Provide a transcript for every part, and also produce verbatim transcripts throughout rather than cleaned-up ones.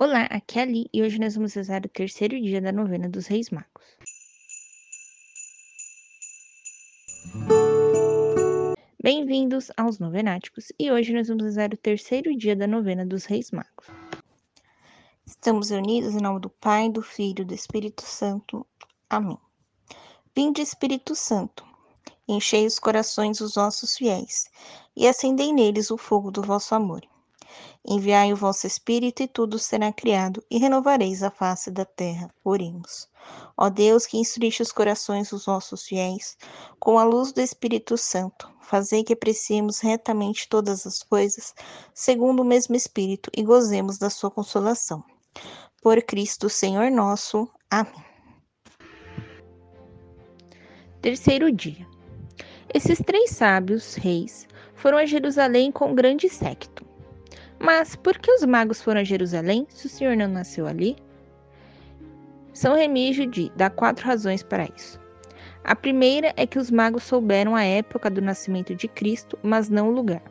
Olá, aqui é a Lili e hoje nós vamos rezar o terceiro dia da novena dos Reis Magos. Bem-vindos aos Novenáticos e hoje nós vamos rezar o terceiro dia da novena dos Reis Magos. Estamos reunidos em nome do Pai, do Filho e do Espírito Santo. Amém. Vinde, Espírito Santo, enchei os corações dos vossos fiéis e acendei neles o fogo do vosso amor. Enviai o vosso Espírito e tudo será criado, e renovareis a face da terra. Oremos. Ó Deus, que instruíste os corações dos vossos fiéis, com a luz do Espírito Santo, fazei que apreciemos retamente todas as coisas, segundo o mesmo Espírito, e gozemos da sua consolação. Por Cristo, Senhor nosso. Amém. Terceiro dia. Esses três sábios, reis, foram a Jerusalém com um grande séquito. Mas por que os magos foram a Jerusalém, se o Senhor não nasceu ali? São Remígio diz, dá quatro razões para isso. A primeira é que os magos souberam a época do nascimento de Cristo, mas não o lugar.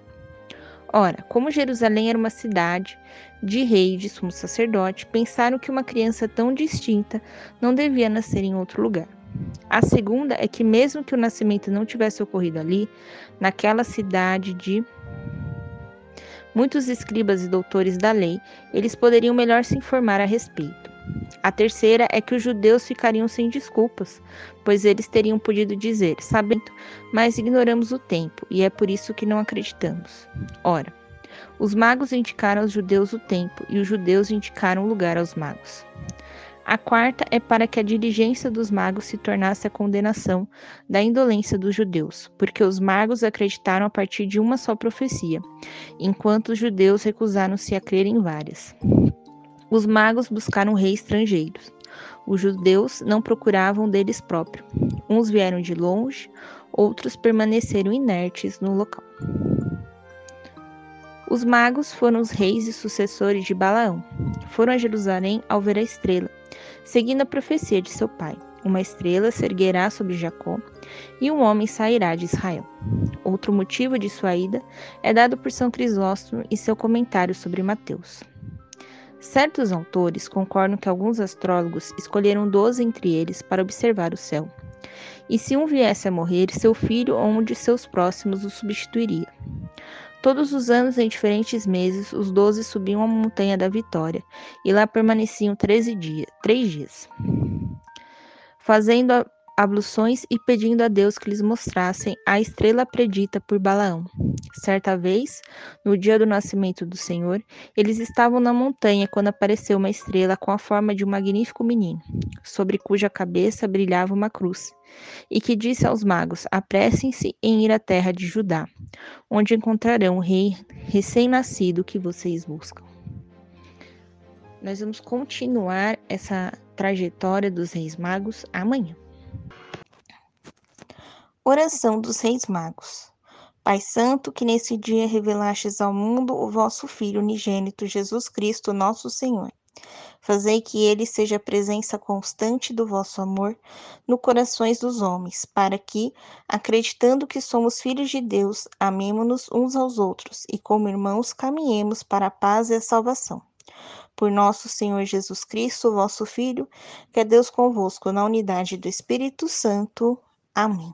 Ora, como Jerusalém era uma cidade de rei e de sumo sacerdote, pensaram que uma criança tão distinta não devia nascer em outro lugar. A segunda é que mesmo que o nascimento não tivesse ocorrido ali, naquela cidade de... muitos escribas e doutores da lei, eles poderiam melhor se informar a respeito. A terceira é que os judeus ficariam sem desculpas, pois eles teriam podido dizer, sabendo, mas ignoramos o tempo, e é por isso que não acreditamos. Ora, os magos indicaram aos judeus o tempo, e os judeus indicaram o lugar aos magos. A quarta é para que a diligência dos magos se tornasse a condenação da indolência dos judeus, porque os magos acreditaram a partir de uma só profecia, enquanto os judeus recusaram-se a crer em várias. Os magos buscaram reis estrangeiros. Os judeus não procuravam deles próprios. Uns vieram de longe, outros permaneceram inertes no local. Os magos foram os reis e sucessores de Balaão. Foram a Jerusalém ao ver a estrela, seguindo a profecia de seu pai. Uma estrela se erguerá sobre Jacó e um homem sairá de Israel. Outro motivo de sua ida é dado por São Crisóstomo em seu comentário sobre Mateus. Certos autores concordam que alguns astrólogos escolheram doze entre eles para observar o céu. E se um viesse a morrer, seu filho ou um de seus próximos o substituiria. Todos os anos, em diferentes meses, os doze subiam à montanha da Vitória e lá permaneciam treze dias, três dias, fazendo abluções e pedindo a Deus que lhes mostrassem a estrela predita por Balaão. Certa vez, no dia do nascimento do Senhor, eles estavam na montanha quando apareceu uma estrela com a forma de um magnífico menino, sobre cuja cabeça brilhava uma cruz, e que disse aos magos, apressem-se em ir à terra de Judá, onde encontrarão o rei recém-nascido que vocês buscam. Nós vamos continuar essa trajetória dos Reis Magos amanhã. Oração dos Reis Magos. Pai Santo, que nesse dia revelastes ao mundo o vosso Filho unigênito Jesus Cristo, nosso Senhor, fazei que ele seja a presença constante do vosso amor no corações dos homens, para que, acreditando que somos filhos de Deus, amemo-nos uns aos outros e como irmãos caminhemos para a paz e a salvação. Por nosso Senhor Jesus Cristo, vosso Filho, que é Deus convosco na unidade do Espírito Santo. Amém.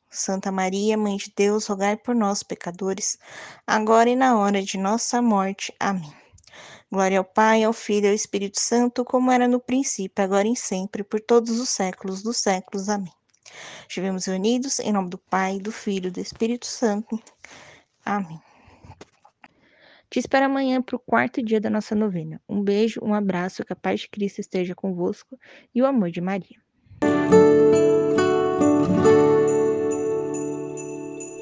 Santa Maria, Mãe de Deus, rogai por nós, pecadores, agora e na hora de nossa morte. Amém. Glória ao Pai, ao Filho e ao Espírito Santo, como era no princípio, agora e sempre, por todos os séculos dos séculos. Amém. Estivemos reunidos em nome do Pai, do Filho e do Espírito Santo. Amém. Te espero amanhã para o quarto dia da nossa novena. Um beijo, um abraço, que a paz de Cristo esteja convosco e o amor de Maria.